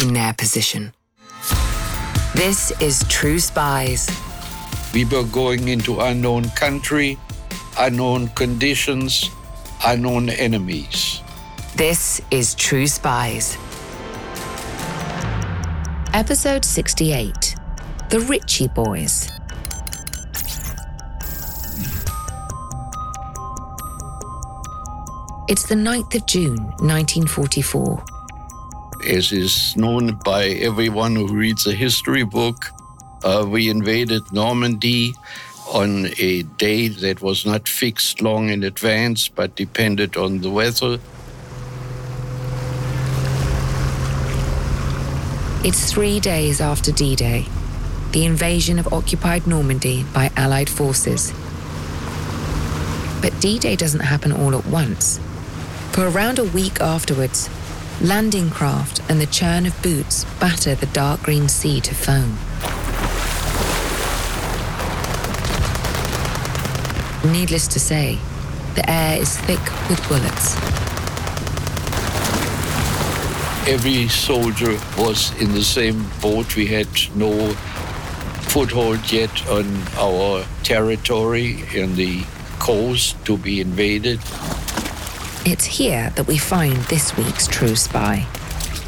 in their position? This is True Spies. We were going into unknown country, unknown conditions, unknown enemies. This is True Spies. Episode 68, The Ritchie Boys. It's the 9th of June, 1944. As is known by everyone who reads a history book, we invaded Normandy on a day that was not fixed long in advance, but depended on the weather. It's 3 days after D-Day, the invasion of occupied Normandy by Allied forces. But D-Day doesn't happen all at once. For around a week afterwards, landing craft and the churn of boots batter the dark green sea to foam. Needless to say, the air is thick with bullets. Every soldier was in the same boat. We had no foothold yet on our territory in the coast to be invaded. It's here that we find this week's true spy.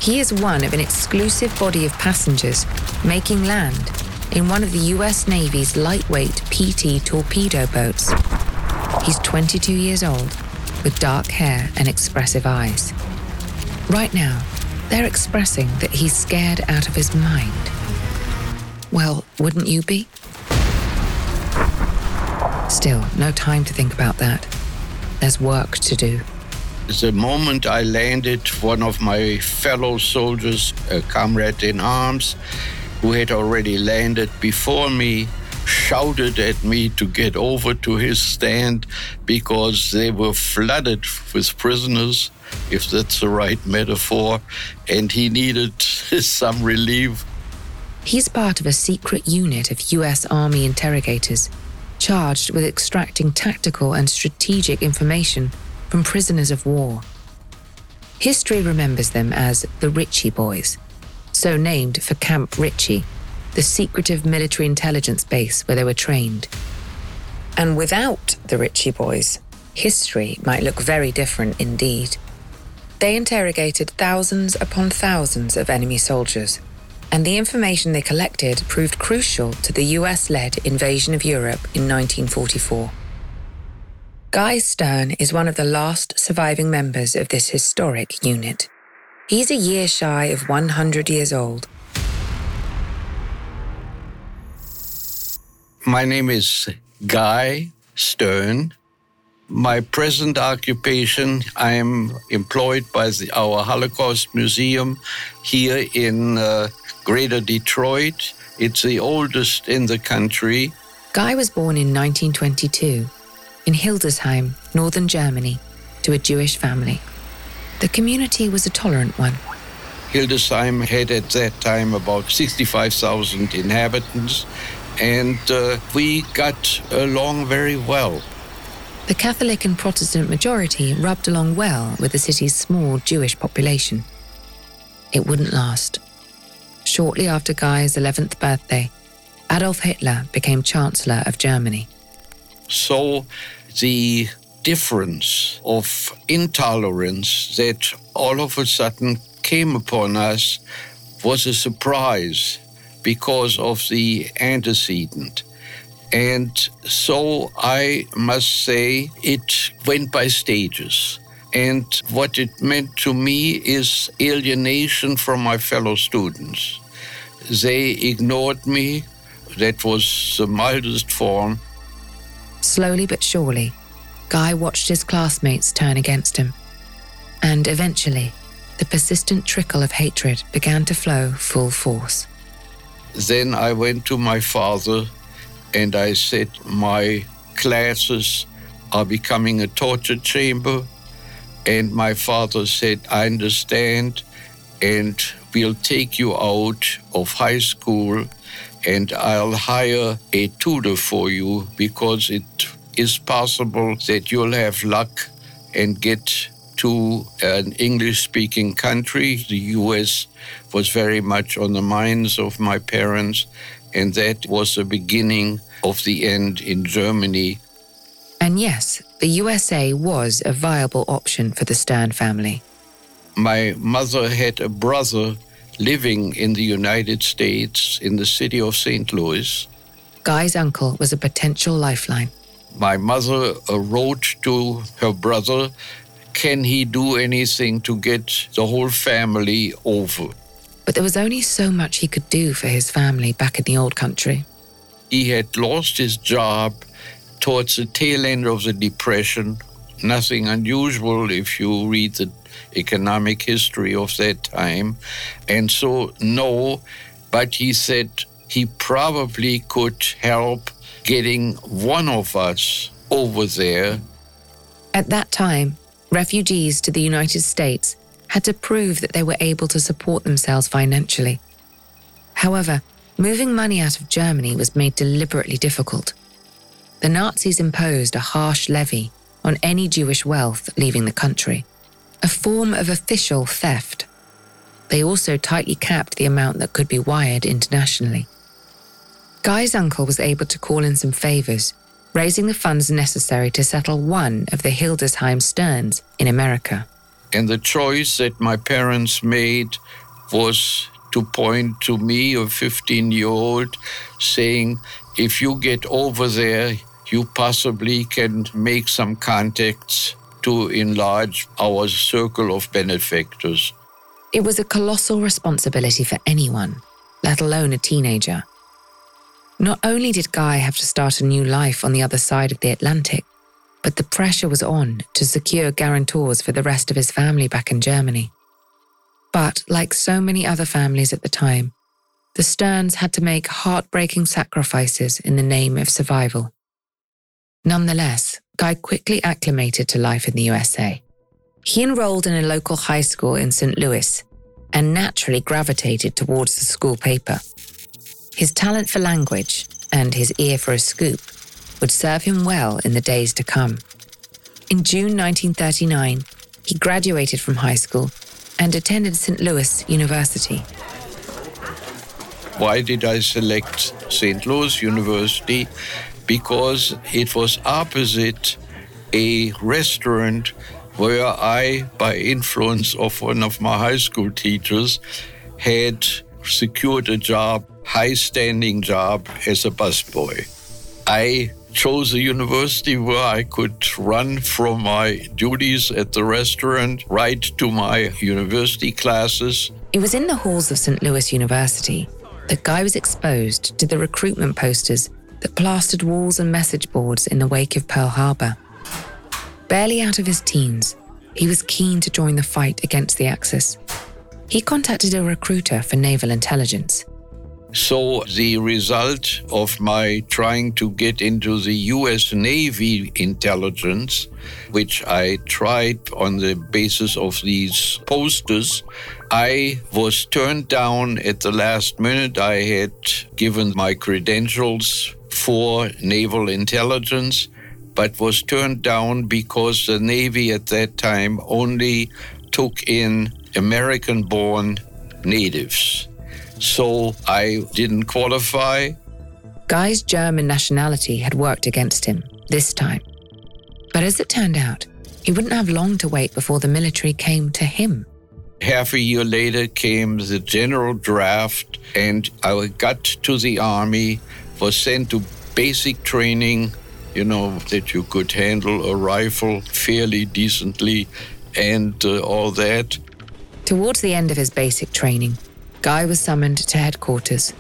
He is one of an exclusive body of passengers making land in one of the US Navy's lightweight PT torpedo boats. He's 22 years old, with dark hair and expressive eyes. Right now, they're expressing that he's scared out of his mind. Well, wouldn't you be? Still, no time to think about that. There's work to do. The moment I landed, one of my fellow soldiers, a comrade in arms, who had already landed before me, shouted at me to get over to his stand because they were flooded with prisoners, if that's the right metaphor, and he needed some relief. He's part of a secret unit of US Army interrogators, charged with extracting tactical and strategic information from prisoners of war. History remembers them as the Ritchie Boys, so named for Camp Ritchie, the secretive military intelligence base where they were trained. And without the Ritchie Boys, history might look very different indeed. They interrogated thousands upon thousands of enemy soldiers, and the information they collected proved crucial to the US-led invasion of Europe in 1944. Guy Stern is one of the last surviving members of this historic unit. He's a year shy of 100 years old. My name is Guy Stern. My present occupation, I am employed by our Holocaust Museum here in Greater Detroit. It's the oldest in the country. Guy was born in 1922 in Hildesheim, northern Germany, to a Jewish family. The community was a tolerant one. Hildesheim had at that time about 65,000 inhabitants, and we got along very well. The Catholic and Protestant majority rubbed along well with the city's small Jewish population. It wouldn't last. Shortly after Guy's 11th birthday, Adolf Hitler became Chancellor of Germany. So the difference of intolerance that all of a sudden came upon us was a surprise because of the antecedent. And so I must say it went by stages. And what it meant to me is alienation from my fellow students. They ignored me. That was the mildest form. Slowly but surely, Guy watched his classmates turn against him. And eventually, the persistent trickle of hatred began to flow full force. Then I went to my father and I said, my classes are becoming a torture chamber. And my father said, I understand, and we'll take you out of high school and I'll hire a tutor for you because it is possible that you'll have luck and get to an English-speaking country. The U.S. was very much on the minds of my parents, and that was the beginning of the end in Germany. And yes, the USA was a viable option for the Stern family. My mother had a brother living in the United States in the city of St. Louis. Guy's uncle was a potential lifeline. My mother wrote to her brother, can he do anything to get the whole family over? But there was only so much he could do for his family back in the old country. He had lost his job towards the tail end of the Depression. Nothing unusual if you read the economic history of that time. And so, no, but he said he probably could help getting one of us over there. At that time, refugees to the United States had to prove that they were able to support themselves financially. However, moving money out of Germany was made deliberately difficult. The Nazis imposed a harsh levy on any Jewish wealth leaving the country, a form of official theft. They also tightly capped the amount that could be wired internationally. Guy's uncle was able to call in some favors, raising the funds necessary to settle one of the Hildesheim Sterns in America. And the choice that my parents made was to point to me, a 15-year-old, saying, if you get over there, you possibly can make some contacts to enlarge our circle of benefactors. It was a colossal responsibility for anyone, let alone a teenager. Not only did Guy have to start a new life on the other side of the Atlantic, but the pressure was on to secure guarantors for the rest of his family back in Germany. But like so many other families at the time, the Sterns had to make heartbreaking sacrifices in the name of survival. Nonetheless, Guy quickly acclimated to life in the USA. He enrolled in a local high school in St. Louis and naturally gravitated towards the school paper. His talent for language and his ear for a scoop would serve him well in the days to come. In June 1939, he graduated from high school and attended St. Louis University. Why did I select St. Louis University? Because it was opposite a restaurant where I, by influence of one of my high school teachers, had secured a job, high-standing job as a busboy. I chose a university where I could run from my duties at the restaurant right to my university classes. It was in the halls of St. Louis University that Guy was exposed to the recruitment posters that plastered walls and message boards in the wake of Pearl Harbor. Barely out of his teens, he was keen to join the fight against the Axis. He contacted a recruiter for naval intelligence. So the result of my trying to get into the U.S. Navy intelligence, which I tried on the basis of these posters, I was turned down at the last minute. I had given my credentials for naval intelligence, but was turned down because the Navy at that time only took in American-born natives. So I didn't qualify. Guy's German nationality had worked against him this time. But as it turned out, he wouldn't have long to wait before the military came to him. Half a year later came the general draft, and I got to the army, was sent to basic training, that you could handle a rifle fairly decently and all that. Towards the end of his basic training, Guy was summoned to headquarters.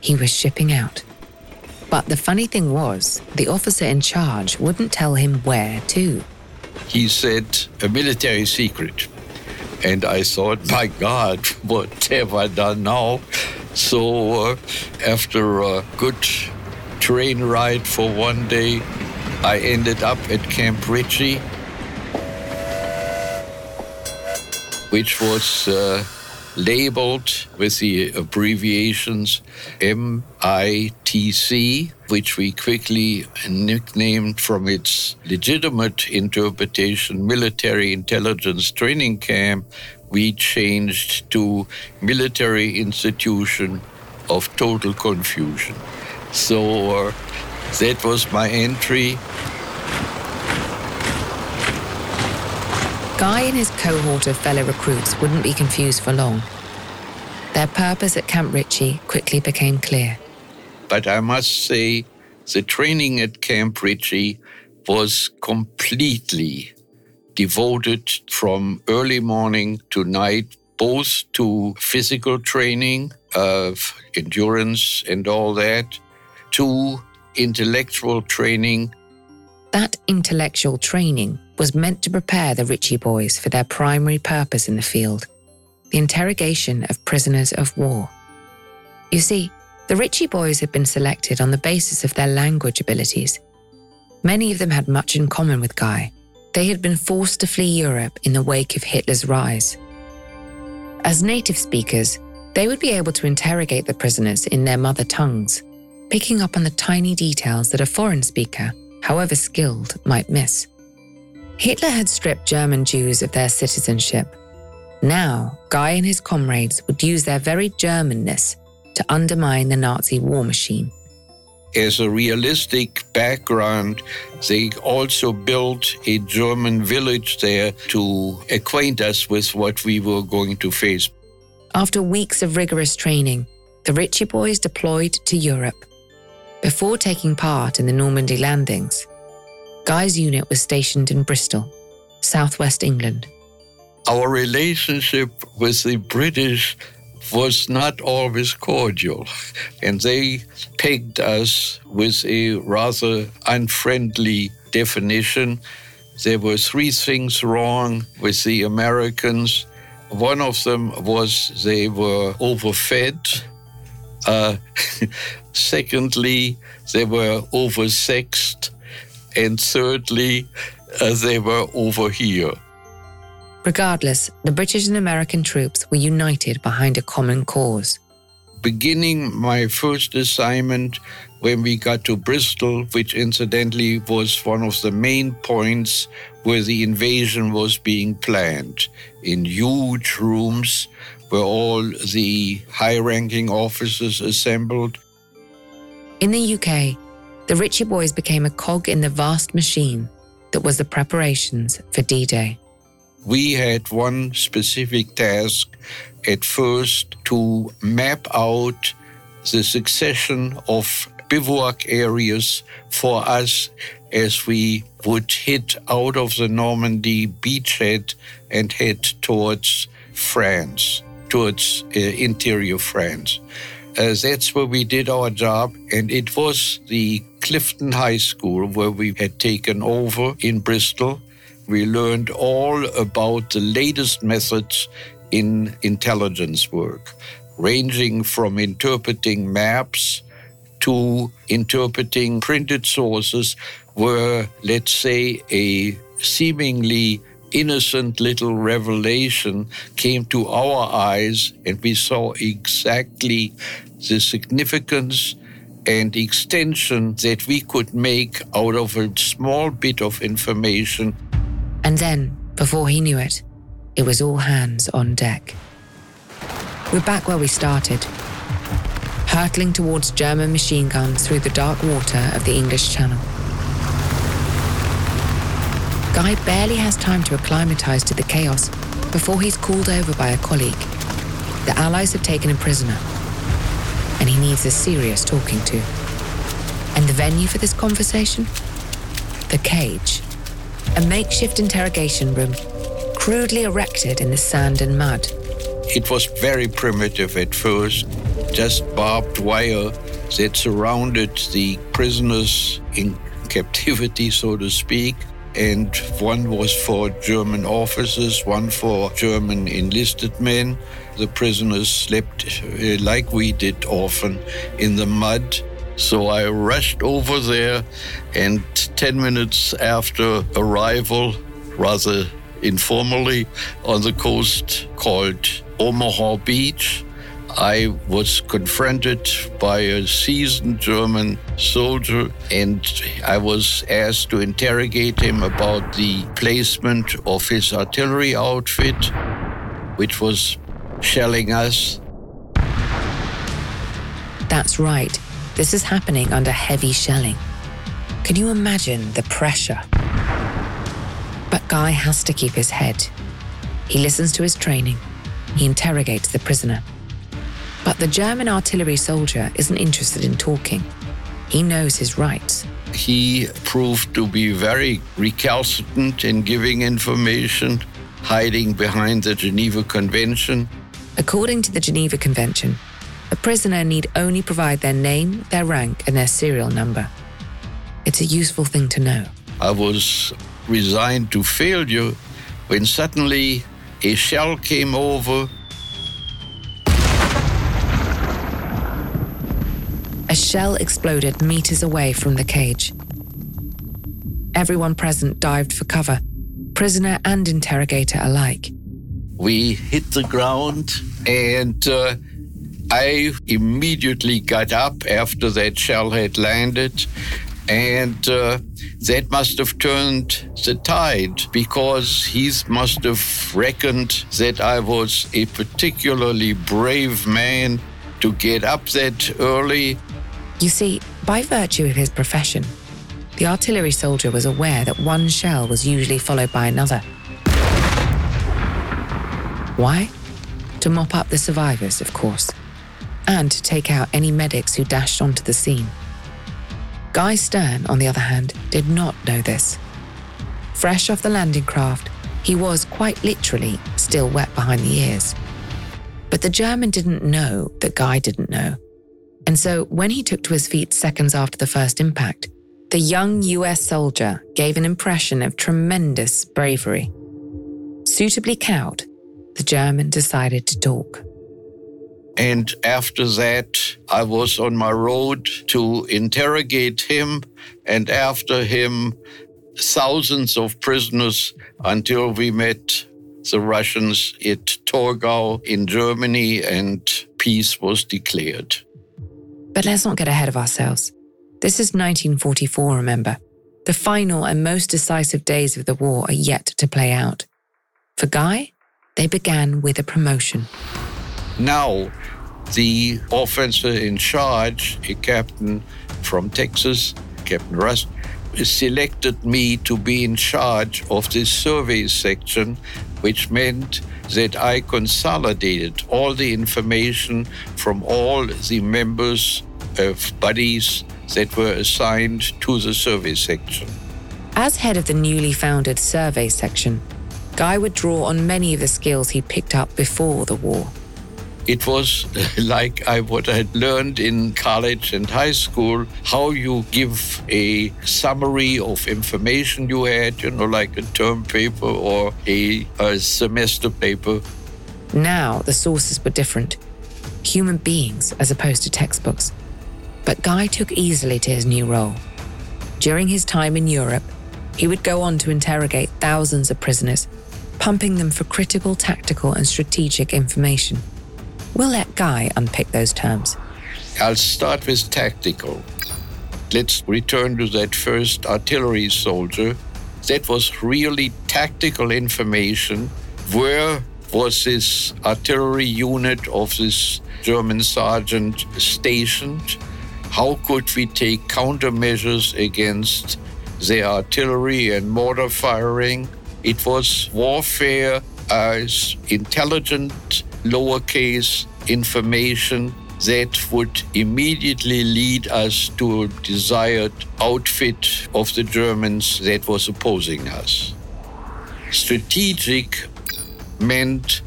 He was shipping out. But the funny thing was, the officer in charge wouldn't tell him where to. He said, a military secret. And I thought, my God, what have I done now? So after a good train ride for one day, I ended up at Camp Ritchie, which was labeled with the abbreviations MITC, which we quickly nicknamed from its legitimate interpretation, Military Intelligence Training Camp. We changed to Military Institution of Total Confusion. So that was my entry. Guy and his cohort of fellow recruits wouldn't be confused for long. Their purpose at Camp Ritchie quickly became clear. But I must say, the training at Camp Ritchie was completely devoted from early morning to night, both to physical training of endurance and all that, to intellectual training. That intellectual training was meant to prepare the Ritchie Boys for their primary purpose in the field, the interrogation of prisoners of war. You see, the Ritchie Boys had been selected on the basis of their language abilities. Many of them had much in common with Guy. They had been forced to flee Europe in the wake of Hitler's rise. As native speakers, they would be able to interrogate the prisoners in their mother tongues, picking up on the tiny details that a foreign speaker, however skilled, might miss. Hitler had stripped German Jews of their citizenship. Now, Guy and his comrades would use their very Germanness to undermine the Nazi war machine. As a realistic background, they also built a German village there to acquaint us with what we were going to face. After weeks of rigorous training, the Ritchie Boys deployed to Europe. Before taking part in the Normandy landings, Guy's unit was stationed in Bristol, southwest England. Our relationship with the British was not always cordial, and they pegged us with a rather unfriendly definition. There were three things wrong with the Americans. One of them was they were overfed. Secondly, they were oversexed. And thirdly, they were over here. Regardless, the British and American troops were united behind a common cause. Beginning my first assignment, when we got to Bristol, which incidentally was one of the main points where the invasion was being planned, in huge rooms where all the high-ranking officers assembled. In the UK, the Ritchie Boys became a cog in the vast machine that was the preparations for D-Day. We had one specific task at first, to map out the succession of bivouac areas for us as we would hit out of the Normandy beachhead and head towards France, towards interior France. That's where we did our job, and it was the Clifton High School where we had taken over in Bristol. We learned all about the latest methods in intelligence work, ranging from interpreting maps to interpreting printed sources where, let's say, a seemingly innocent little revelation came to our eyes, and we saw exactly the significance and extension that we could make out of a small bit of information. And then, before he knew it, it was all hands on deck. We're back where we started, hurtling towards German machine guns through the dark water of the English Channel. Guy barely has time to acclimatise to the chaos before he's called over by a colleague. The Allies have taken him prisoner, and he needs a serious talking to. And the venue for this conversation? The cage. A makeshift interrogation room, crudely erected in the sand and mud. It was very primitive at first, just barbed wire that surrounded the prisoners in captivity, so to speak. and one was for German officers, one for German enlisted men. The prisoners slept, like we did often, in the mud. So I rushed over there, and 10 minutes after arrival, rather informally, on the coast called Omaha Beach, I was confronted by a seasoned German soldier, and I was asked to interrogate him about the placement of his artillery outfit, which was shelling us. That's right. This is happening under heavy shelling. Can you imagine the pressure? But Guy has to keep his head. He listens to his training. He interrogates the prisoner. But the German artillery soldier isn't interested in talking. He knows his rights. He proved to be very recalcitrant in giving information, hiding behind the Geneva Convention. According to the Geneva Convention, a prisoner need only provide their name, their rank, and their serial number. It's a useful thing to know. I was resigned to failure when suddenly a shell came over. A shell exploded meters away from the cage. Everyone present dived for cover, prisoner and interrogator alike. We hit the ground, and I immediately got up after that shell had landed, and that must have turned the tide, because he must have reckoned that I was a particularly brave man to get up that early. You see, by virtue of his profession, the artillery soldier was aware that one shell was usually followed by another. Why? To mop up the survivors, of course, and to take out any medics who dashed onto the scene. Guy Stern, on the other hand, did not know this. Fresh off the landing craft, he was quite literally still wet behind the ears. But the German didn't know that Guy didn't know. And so when he took to his feet seconds after the first impact, the young US soldier gave an impression of tremendous bravery. Suitably cowed, the German decided to talk. And after that, I was on my road to interrogate him, and after him, thousands of prisoners, until we met the Russians at Torgau in Germany, and peace was declared. But let's not get ahead of ourselves. This is 1944, remember. The final and most decisive days of the war are yet to play out. For Guy, they began with a promotion. Now, the officer in charge, a captain from Texas, Captain Rust, selected me to be in charge of the survey section, which meant that I consolidated all the information from all the members of bodies that were assigned to the survey section. As head of the newly founded survey section, Guy would draw on many of the skills he picked up before the war. It was like what I had learned in college and high school, how you give a summary of information you had, like a term paper or a semester paper. Now the sources were different. Human beings as opposed to textbooks. But Guy took easily to his new role. During his time in Europe, he would go on to interrogate thousands of prisoners, pumping them for critical, tactical, and strategic information. We'll let Guy unpick those terms. I'll start with tactical. Let's return to that first artillery soldier. That was really tactical information. Where was this artillery unit of this German sergeant stationed? How could we take countermeasures against their artillery and mortar firing? It was warfare as intelligent lowercase information that would immediately lead us to a desired outfit of the Germans that was opposing us. Strategic meant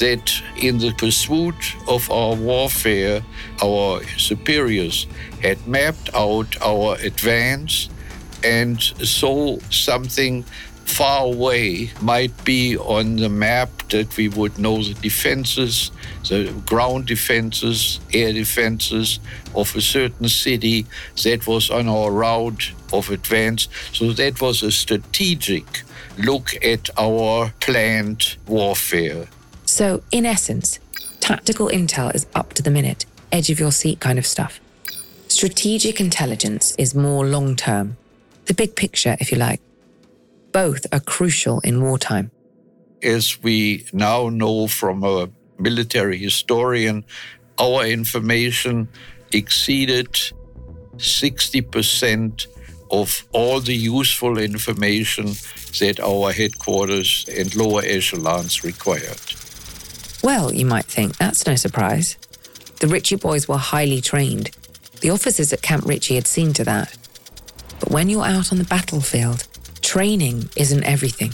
that in the pursuit of our warfare, our superiors had mapped out our advance and so something far away might be on the map that we would know the defenses, the ground defenses, air defenses of a certain city that was on our route of advance. So that was a strategic look at our planned warfare. So in essence, tactical intel is up to the minute, edge of your seat kind of stuff. Strategic intelligence is more long-term, the big picture, if you like. Both are crucial in wartime. As we now know from a military historian, our information exceeded 60% of all the useful information that our headquarters and lower echelons required. Well, you might think, that's no surprise. The Ritchie boys were highly trained. The officers at Camp Ritchie had seen to that. But when you're out on the battlefield, training isn't everything.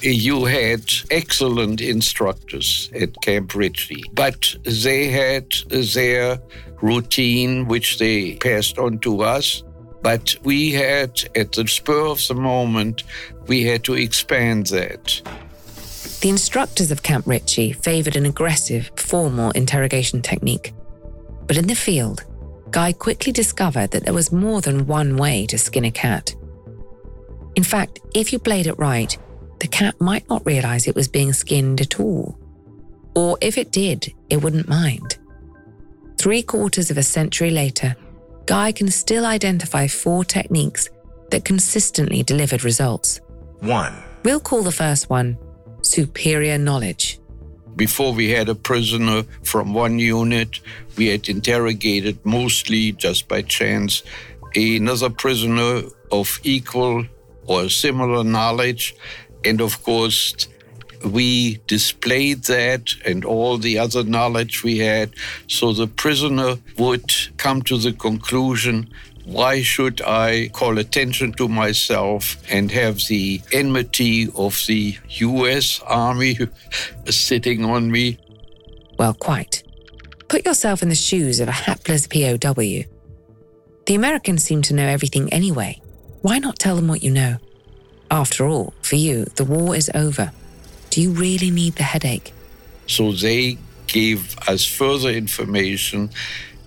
You had excellent instructors at Camp Ritchie, but they had their routine, which they passed on to us. But we had, at the spur of the moment, we had to expand that. The instructors of Camp Ritchie favoured an aggressive, formal interrogation technique. But in the field, Guy quickly discovered that there was more than one way to skin a cat. In fact, if you played it right, the cat might not realise it was being skinned at all. Or if it did, it wouldn't mind. 3/4 of a century later, Guy can still identify 4 techniques that consistently delivered results. 1. We'll call the first one superior knowledge. Before we had a prisoner from one unit, we had interrogated mostly just by chance another prisoner of equal or similar knowledge. And of course, we displayed that and all the other knowledge we had. So the prisoner would come to the conclusion, why should I call attention to myself and have the enmity of the US Army sitting on me? Well, quite. Put yourself in the shoes of a hapless POW. The Americans seem to know everything anyway. Why not tell them what you know? After all, for you, the war is over. Do you really need the headache? So they gave us further information,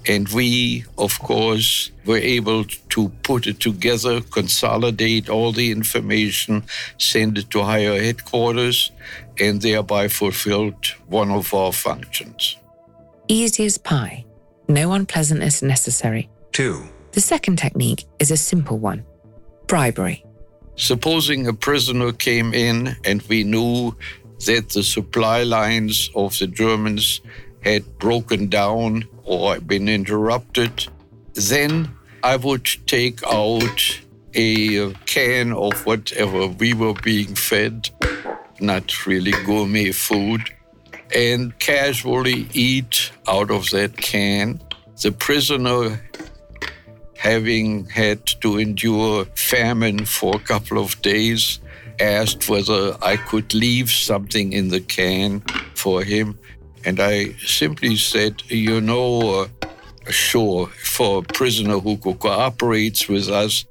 and we, of course, were able to put it together, consolidate all the information, send it to higher headquarters, and thereby fulfilled one of our functions. Easy as pie. No unpleasantness necessary. 2. The second technique is a simple one. Bribery. Supposing a prisoner came in and we knew that the supply lines of the Germans had broken down or been interrupted, then I would take out a can of whatever we were being fed, not really gourmet food, and casually eat out of that can. The prisoner, having had to endure famine for a couple of days, asked whether I could leave something in the can for him. And I simply said, sure, for a prisoner who cooperates with us,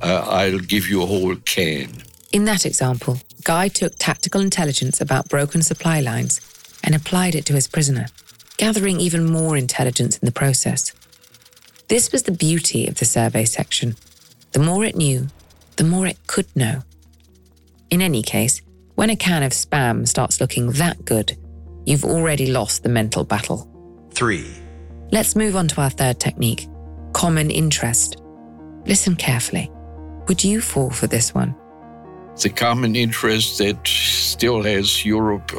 I'll give you a whole can. In that example, Guy took tactical intelligence about broken supply lines and applied it to his prisoner, gathering even more intelligence in the process. This was the beauty of the survey section. The more it knew, the more it could know. In any case, when a can of spam starts looking that good, you've already lost the mental battle. 3. Let's move on to our third technique, common interest. Listen carefully. Would you fall for this one? The common interest that still has Europe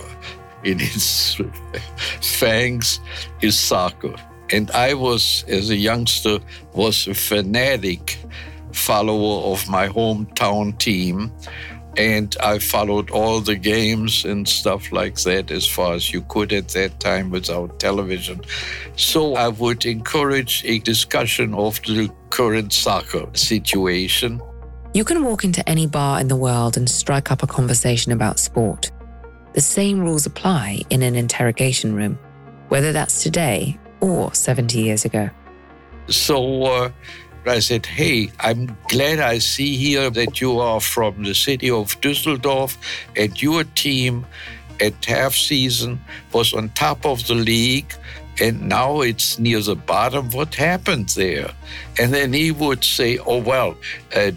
in its fangs is soccer. And I was, as a youngster, was a fanatic follower of my hometown team. And I followed all the games and stuff like that as far as you could at that time without television. So I would encourage a discussion of the current soccer situation. You can walk into any bar in the world and strike up a conversation about sport. The same rules apply in an interrogation room, whether that's today or 70 years ago. So I said, hey, I'm glad I see here that you are from the city of Düsseldorf and your team at half season was on top of the league and now it's near the bottom. What happened there? And then he would say, oh, well,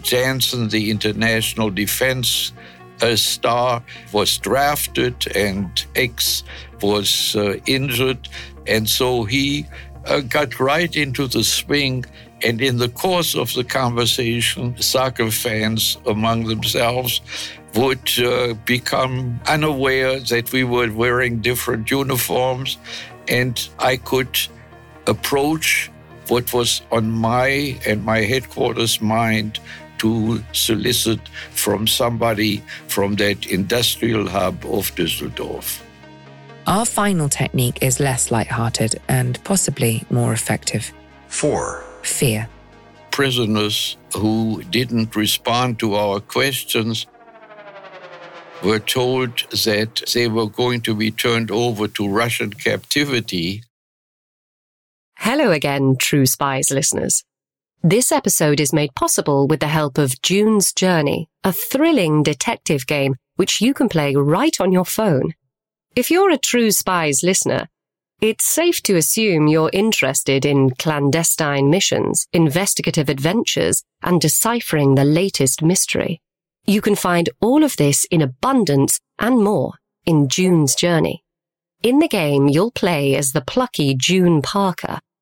Jansen, the international defense star, was drafted and X was injured. And so he got right into the swing. And in the course of the conversation, soccer fans among themselves would become unaware that we were wearing different uniforms. And I could approach what was on my and my headquarters' mind to solicit from somebody from that industrial hub of Düsseldorf. Our final technique is less lighthearted and possibly more effective. 4. Fear. Prisoners who didn't respond to our questions were told that they were going to be turned over to Russian captivity. Hello again, True Spies listeners. This episode is made possible with the help of June's Journey, a thrilling detective game which you can play right on your phone. If you're a True Spies listener, it's safe to assume you're interested in clandestine missions, investigative adventures, and deciphering the latest mystery. You can find all of this in abundance and more in June's Journey. In the game, you'll play as the plucky June Parker,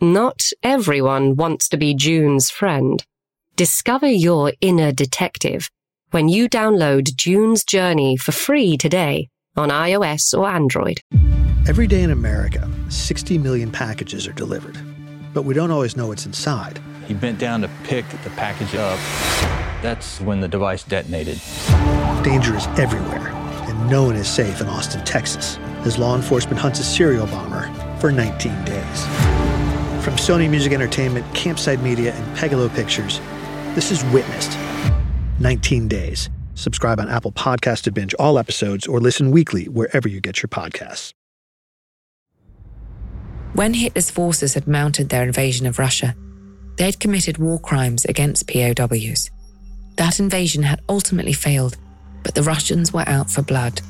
Not everyone wants to be June's friend. Discover your inner detective when you download June's Journey for free today on iOS or Android. Every day in America, 60 million packages are delivered, but we don't always know what's inside. He bent down to pick the package up. That's when the device detonated. Danger is everywhere, and no one is safe in Austin, Texas, as law enforcement hunts a serial bomber for 19 days. From Sony Music Entertainment, Campside Media, and Pegalo Pictures, this is Witnessed. 19 days. Subscribe on Apple Podcasts to binge all episodes or listen weekly wherever you get your podcasts. When Hitler's forces had mounted their invasion of Russia, they had committed war crimes against POWs. That invasion had ultimately failed, but the Russians were out for blood.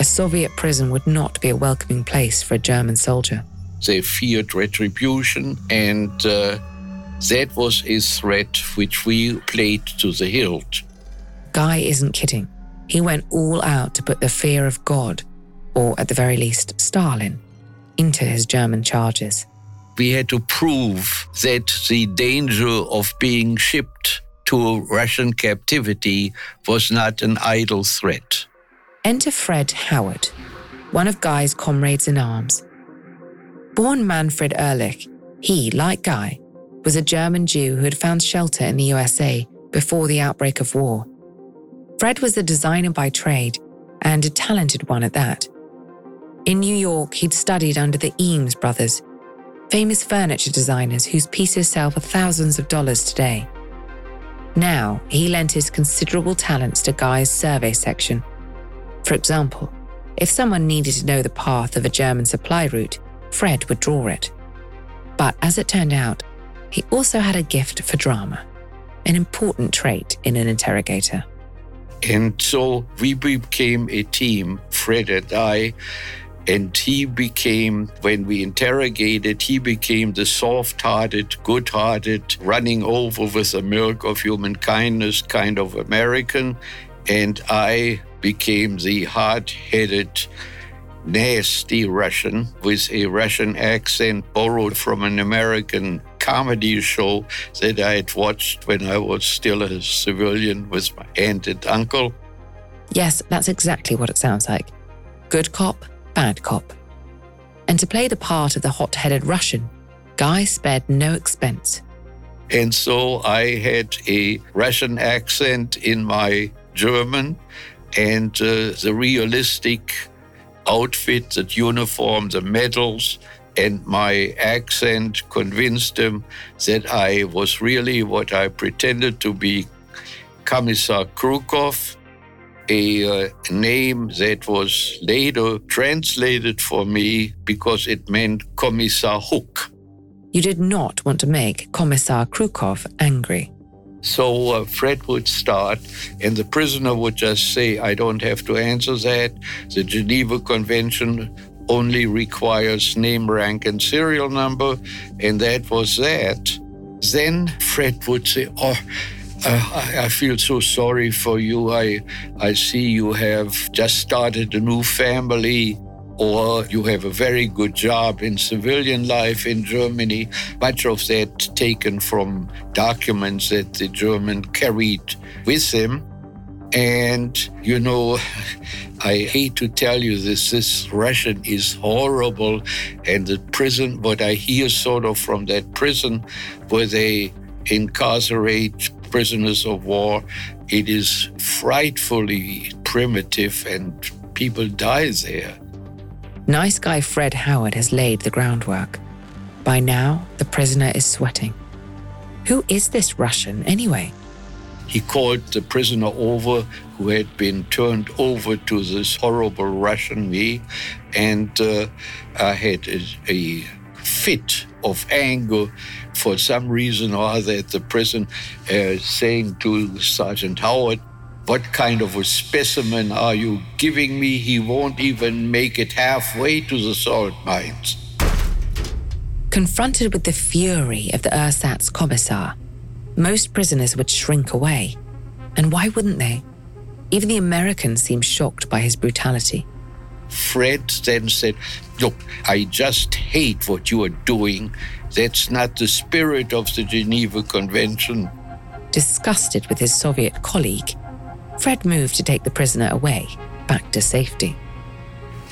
A Soviet prison would not be a welcoming place for a German soldier. They feared retribution, and that was a threat which we played to the hilt. Guy isn't kidding. He went all out to put the fear of God, or at the very least, Stalin, into his German charges. We had to prove that the danger of being shipped to Russian captivity was not an idle threat. Enter Fred Howard, one of Guy's comrades in arms. Born Manfred Ehrlich, he, like Guy, was a German Jew who had found shelter in the USA before the outbreak of war. Fred was a designer by trade, and a talented one at that. In New York, he'd studied under the Eames brothers, famous furniture designers whose pieces sell for thousands of dollars today. Now, he lent his considerable talents to Guy's survey section. For example, if someone needed to know the path of a German supply route, Fred would draw it. But as it turned out, he also had a gift for drama, an important trait in an interrogator. And so we became a team, Fred and I. And he became, when we interrogated, he became the soft-hearted, good-hearted, running over with the milk of human kindness kind of American. And I became the hard-headed, nasty Russian with a Russian accent borrowed from an American comedy show that I had watched when I was still a civilian with my aunt and uncle. Yes, that's exactly what it sounds like. Good cop, bad cop. And to play the part of the hot-headed Russian, Guy spared no expense. And so I had a Russian accent in my German, and the realistic outfit, that uniform, the medals, and my accent convinced them that I was really what I pretended to be, Commissar Krukov, a name that was later translated for me because it meant Kommissar Hook. You did not want to make Kommissar Krukov angry. So Fred would start, and the prisoner would just say, I don't have to answer that. The Geneva Convention only requires name, rank, and serial number, and that was that. Then Fred would say, oh, I feel so sorry for you. I see you have just started a new family, or you have a very good job in civilian life in Germany. Much of that taken from documents that the German carried with him. And, you know, I hate to tell you this, this Russian is horrible. And the prison, what I hear sort of from that prison where they incarcerate prisoners of war, it is frightfully primitive and people die there. Nice guy Fred Howard has laid the groundwork. By now, the prisoner is sweating. Who is this Russian anyway? He called the prisoner over, who had been turned over to this horrible Russian me, and I had a fit of anger for some reason or other at the prison, saying to Sergeant Howard, what kind of a specimen are you giving me? He won't even make it halfway to the salt mines. Confronted with the fury of the ersatz commissar, most prisoners would shrink away. And why wouldn't they? Even the Americans seemed shocked by his brutality. Fred then said, look, I just hate what you are doing. That's not the spirit of the Geneva Convention. Disgusted with his Soviet colleague, Fred moved to take the prisoner away, back to safety.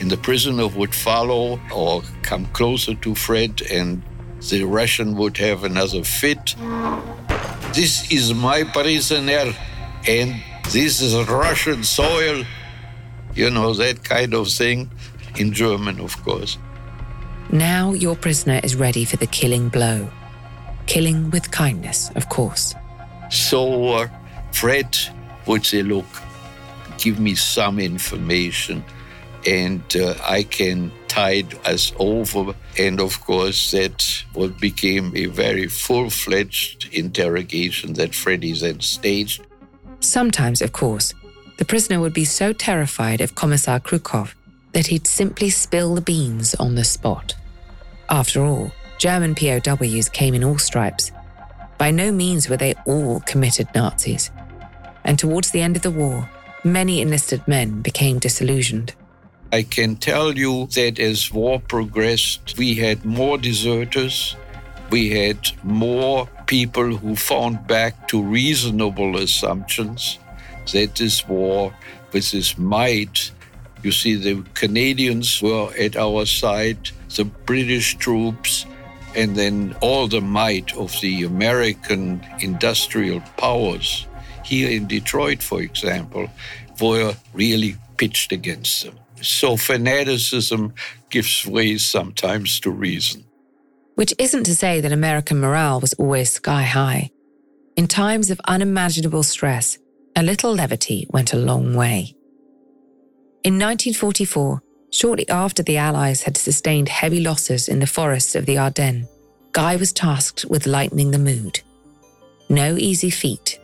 And the prisoner would follow or come closer to Fred, and the Russian would have another fit. This is my prisoner, and this is Russian soil. You know, that kind of thing, in German, of course. Now your prisoner is ready for the killing blow. Killing with kindness, of course. So Fred would say, look, give me some information and I can tide us over. And of course, that what became a very full-fledged interrogation that Freddy then staged. Sometimes, of course, the prisoner would be so terrified of Commissar Krukov that he'd simply spill the beans on the spot. After all, German POWs came in all stripes. By no means were they all committed Nazis. And towards the end of the war, many enlisted men became disillusioned. I can tell you that as war progressed, we had more deserters, we had more people who found back to reasonable assumptions that this war, with this might, you see, the Canadians were at our side, the British troops, and then all the might of the American industrial powers here in Detroit, for example, were really pitched against them. So fanaticism gives way sometimes to reason. Which isn't to say that American morale was always sky high. In times of unimaginable stress, a little levity went a long way. In 1944, shortly after the Allies had sustained heavy losses in the forests of the Ardennes, Guy was tasked with lightening the mood. No easy feat.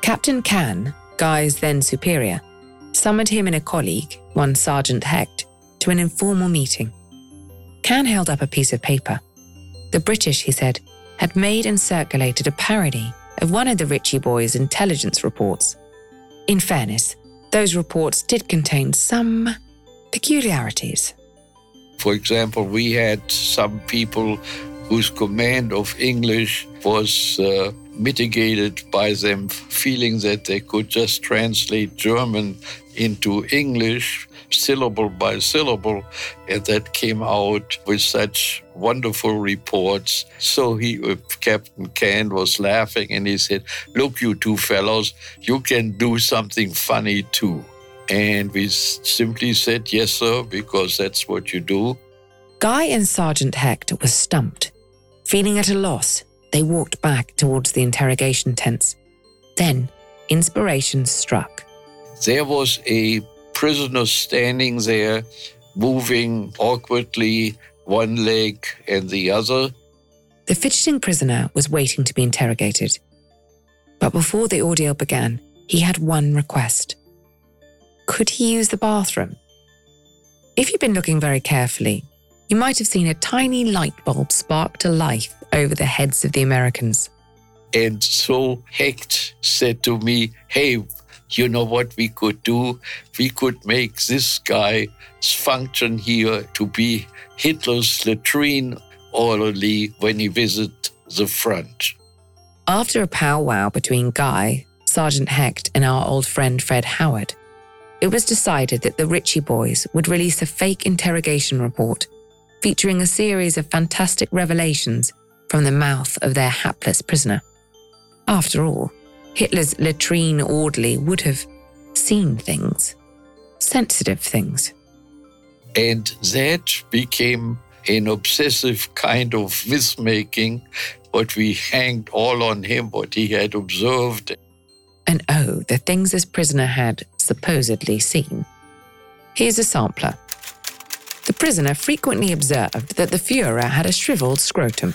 Captain Khan, Guy's then superior, summoned him and a colleague, one Sergeant Hecht, to an informal meeting. Khan held up a piece of paper. The British, he said, had made and circulated a parody of one of the Ritchie Boys' intelligence reports. In fairness, those reports did contain some peculiarities. For example, we had some people whose command of English was mitigated by them feeling that they could just translate German into English, syllable by syllable, and that came out with such wonderful reports. So Captain Khan was laughing, and he said, "Look, you two fellows, you can do something funny too." And we simply said, "Yes, sir," because that's what you do. Guy and Sergeant Hecht were stumped. Feeling at a loss, they walked back towards the interrogation tents. Then, inspiration struck. There was a prisoner standing there, moving awkwardly, one leg and the other. The fidgeting prisoner was waiting to be interrogated. But before the ordeal began, he had one request. Could he use the bathroom? If you'd been looking very carefully, you might have seen a tiny light bulb spark to life over the heads of the Americans. And so Hecht said to me, "Hey, you know what we could do? We could make this guy's function here to be Hitler's latrine orderly when he visits the front." After a powwow between Guy, Sergeant Hecht and our old friend Fred Howard, it was decided that the Ritchie Boys would release a fake interrogation report featuring a series of fantastic revelations from the mouth of their hapless prisoner. After all, Hitler's latrine orderly would have seen things, sensitive things. And that became an obsessive kind of myth-making, what we hanged all on him, what he had observed. And oh, the things this prisoner had supposedly seen. Here's a sampler. The prisoner frequently observed that the Führer had a shriveled scrotum.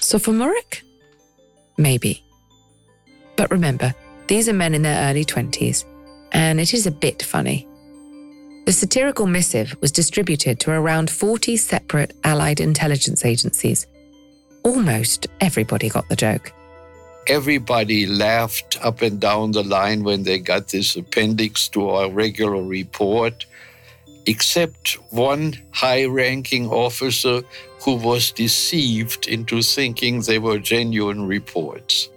Sophomoric? Maybe. But remember, these are men in their early 20s, and it is a bit funny. The satirical missive was distributed to around 40 separate Allied intelligence agencies. Almost everybody got the joke. Everybody laughed up and down the line when they got this appendix to our regular report, except one high-ranking officer who was deceived into thinking they were genuine reports.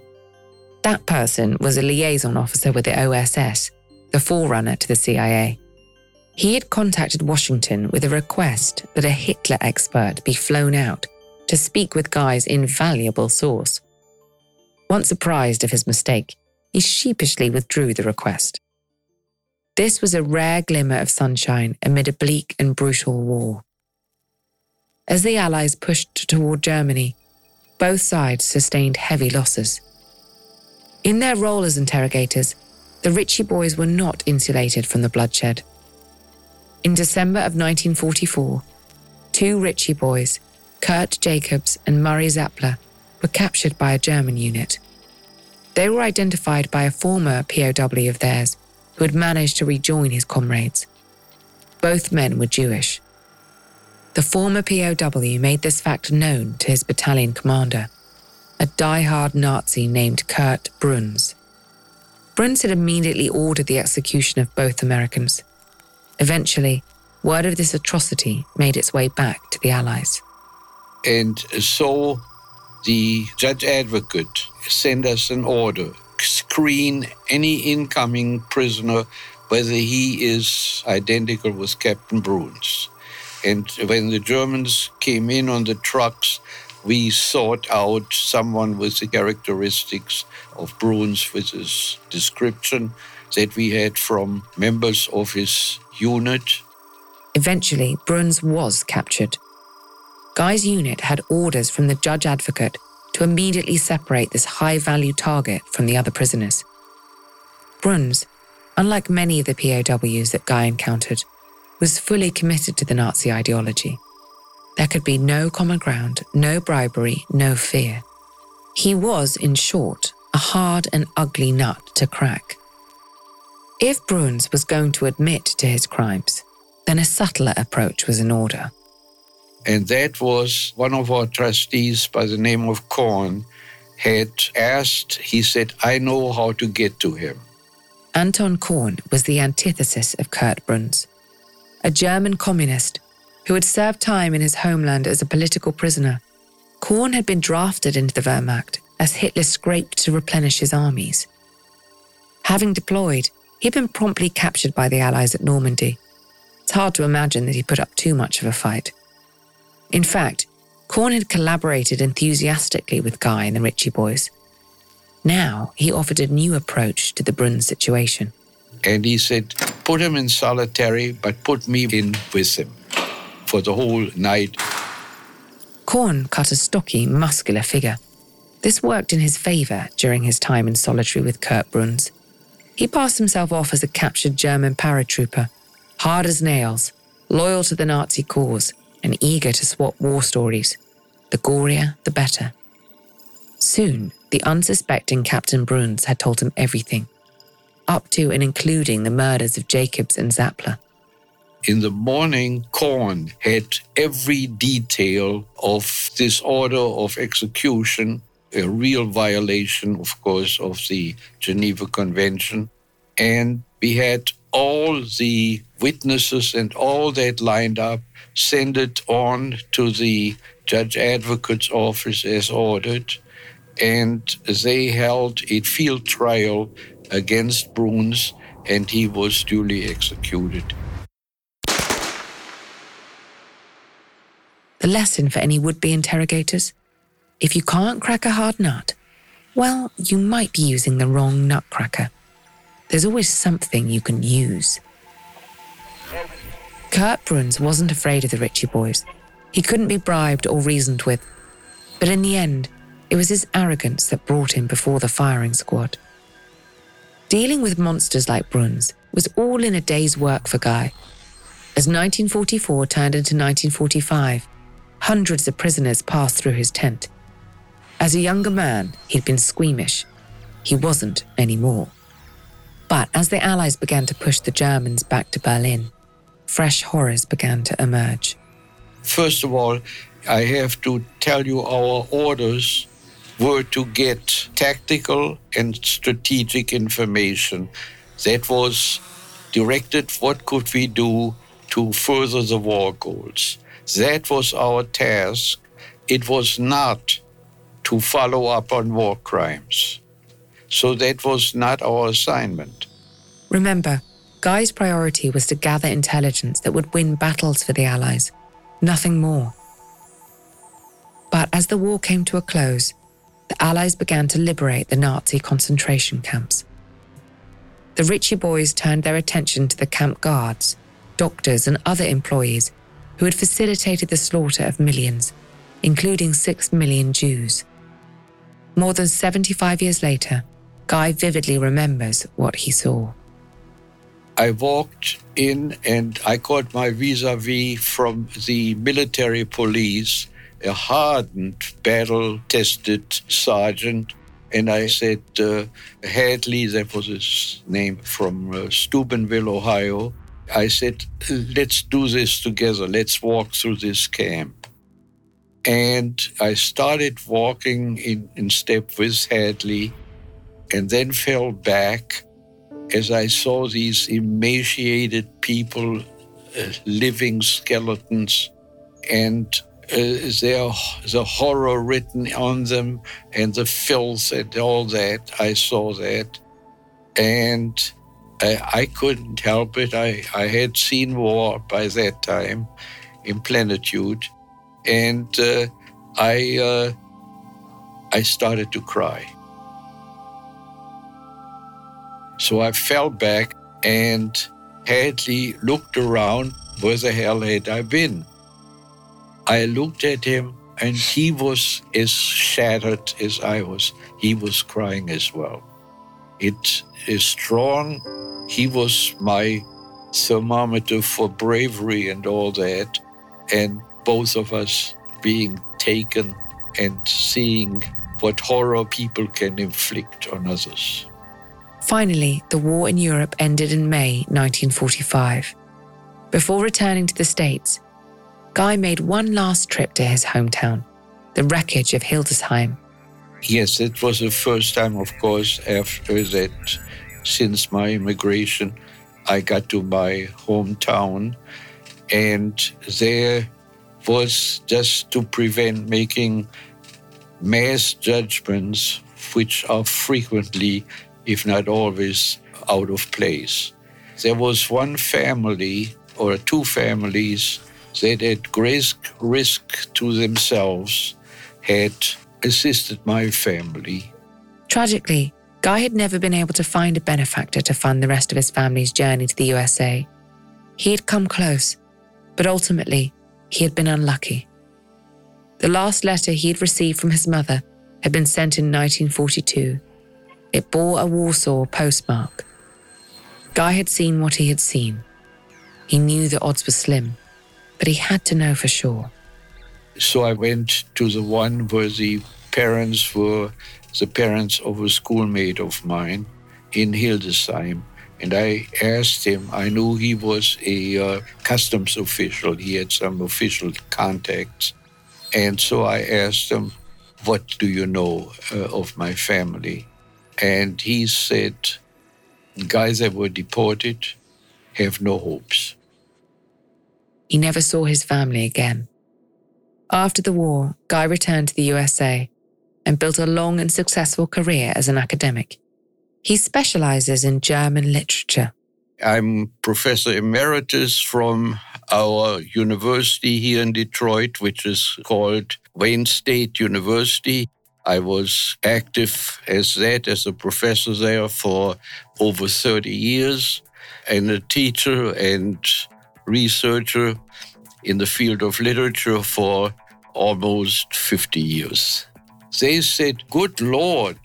That person was a liaison officer with the OSS, the forerunner to the CIA. He had contacted Washington with a request that a Hitler expert be flown out to speak with Guy's invaluable source. Once apprised of his mistake, he sheepishly withdrew the request. This was a rare glimmer of sunshine amid a bleak and brutal war. As the Allies pushed toward Germany, both sides sustained heavy losses. In their role as interrogators, the Ritchie Boys were not insulated from the bloodshed. In December of 1944, two Ritchie Boys, Kurt Jacobs and Murray Zeppler, were captured by a German unit. They were identified by a former POW of theirs who had managed to rejoin his comrades. Both men were Jewish. The former POW made this fact known to his battalion commander, a die-hard Nazi named Kurt Bruns. Bruns had immediately ordered the execution of both Americans. Eventually, word of this atrocity made its way back to the Allies. And so the judge advocate sent us an order, screen any incoming prisoner, whether he is identical with Captain Bruns. And when the Germans came in on the trucks, we sought out someone with the characteristics of Bruns, with his description that we had from members of his unit. Eventually, Bruns was captured. Guy's unit had orders from the judge advocate to immediately separate this high-value target from the other prisoners. Bruns, unlike many of the POWs that Guy encountered, was fully committed to the Nazi ideology. There could be no common ground, no bribery, no fear. He was, in short, a hard and ugly nut to crack. If Bruns was going to admit to his crimes, then a subtler approach was in order. And that was one of our trustees by the name of Korn had asked, he said, "I know how to get to him." Anton Korn was the antithesis of Kurt Bruns, a German communist who had served time in his homeland as a political prisoner. Korn had been drafted into the Wehrmacht as Hitler scraped to replenish his armies. Having deployed, he'd been promptly captured by the Allies at Normandy. It's hard to imagine that he put up too much of a fight. In fact, Korn had collaborated enthusiastically with Guy and the Ritchie Boys. Now he offered a new approach to the Bruns situation. And he said, put him in solitary, but put me in with him for the whole night. Korn cut a stocky, muscular figure. This worked in his favour during his time in solitary with Kurt Bruns. He passed himself off as a captured German paratrooper, hard as nails, loyal to the Nazi cause, and eager to swap war stories. The gorier, the better. Soon, the unsuspecting Captain Bruns had told him everything, up to and including the murders of Jacobs and Zeppler. In the morning, Korn had every detail of this order of execution, a real violation, of course, of the Geneva Convention. And we had all the witnesses and all that lined up, send it on to the Judge Advocate's office as ordered, and they held a field trial against Bruns, and he was duly executed. The lesson for any would-be interrogators? If you can't crack a hard nut, well, you might be using the wrong nutcracker. There's always something you can use. Kurt Bruns wasn't afraid of the Ritchie Boys. He couldn't be bribed or reasoned with. But in the end, it was his arrogance that brought him before the firing squad. Dealing with monsters like Bruns was all in a day's work for Guy. As 1944 turned into 1945, hundreds of prisoners passed through his tent. As a younger man, he'd been squeamish. He wasn't anymore. But as the Allies began to push the Germans back to Berlin, fresh horrors began to emerge. First of all, I have to tell you our orders were to get tactical and strategic information. That was directed what could we do to further the war goals. That was our task. It was not to follow up on war crimes. So that was not our assignment. Remember, Guy's priority was to gather intelligence that would win battles for the Allies, nothing more. But as the war came to a close, the Allies began to liberate the Nazi concentration camps. The Ritchie Boys turned their attention to the camp guards, doctors and other employees who had facilitated the slaughter of millions, including 6 million Jews. More than 75 years later, Guy vividly remembers what he saw. I walked in and I caught my vis-a-vis from the military police, a hardened, battle-tested sergeant. And I said, Hadley, that was his name, from Steubenville, Ohio. I said, let's do this together. Let's walk through this camp. And I started walking in step with Hadley and then fell back as I saw these emaciated people, living skeletons, and the horror written on them and the filth and all that. I saw that. And I couldn't help it. I had seen war by that time in plenitude. And I started to cry. So I fell back, and Hadley looked around. Where the hell had I been? I looked at him, and he was as shattered as I was. He was crying as well. It is strong. He was my thermometer for bravery and all that. And both of us being taken and seeing what horror people can inflict on others. Finally, the war in Europe ended in May 1945. Before returning to the States, Guy made one last trip to his hometown, the wreckage of Hildesheim. Yes, it was the first time, of course, after that, since my immigration, I got to my hometown. And there was, just to prevent making mass judgments which are frequently, if not always, out of place. There was one family or two families that at great risk to themselves had assisted my family. Tragically, Guy had never been able to find a benefactor to fund the rest of his family's journey to the USA. He had come close, but ultimately, he had been unlucky. The last letter he had received from his mother had been sent in 1942. It bore a Warsaw postmark. Guy had seen what he had seen. He knew the odds were slim, but he had to know for sure. So I went to the one where the parents were the parents of a schoolmate of mine in Hildesheim. And I asked him, I knew he was a customs official. He had some official contacts. And so I asked him, what do you know of my family? And he said, guys that were deported have no hopes. He never saw his family again. After the war, Guy returned to the USA and built a long and successful career as an academic. He specializes in German literature. I'm Professor Emeritus from our university here in Detroit, which is called Wayne State University. I was active as a professor there for over 30 years and a teacher and researcher in the field of literature for almost 50 years. They said, good Lord,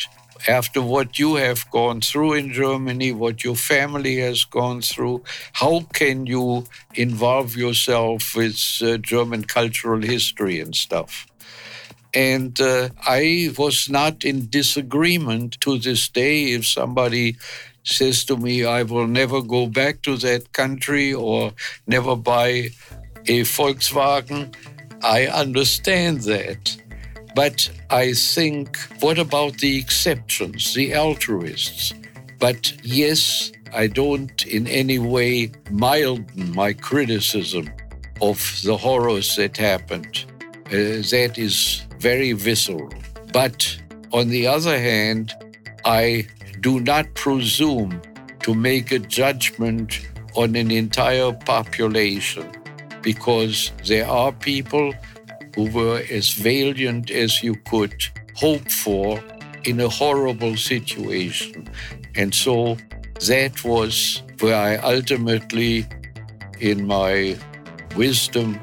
after what you have gone through in Germany, what your family has gone through, how can you involve yourself with German cultural history and stuff? And I was not in disagreement to this day. If somebody says to me, I will never go back to that country or never buy a Volkswagen, I understand that. But I think, what about the exceptions, the altruists? But yes, I don't in any way milden my criticism of the horrors that happened. That is very visceral. But on the other hand, I do not presume to make a judgment on an entire population because there are people who were as valiant as you could hope for in a horrible situation. And so that was where I ultimately, in my wisdom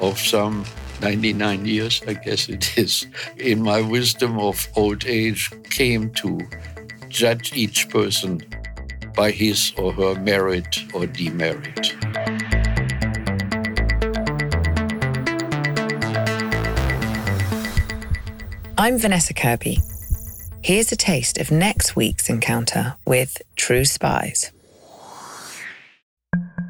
of some 99 years, I guess it is, in my wisdom of old age, came to judge each person by his or her merit or demerit. I'm Vanessa Kirby. Here's a taste of next week's encounter with True Spies.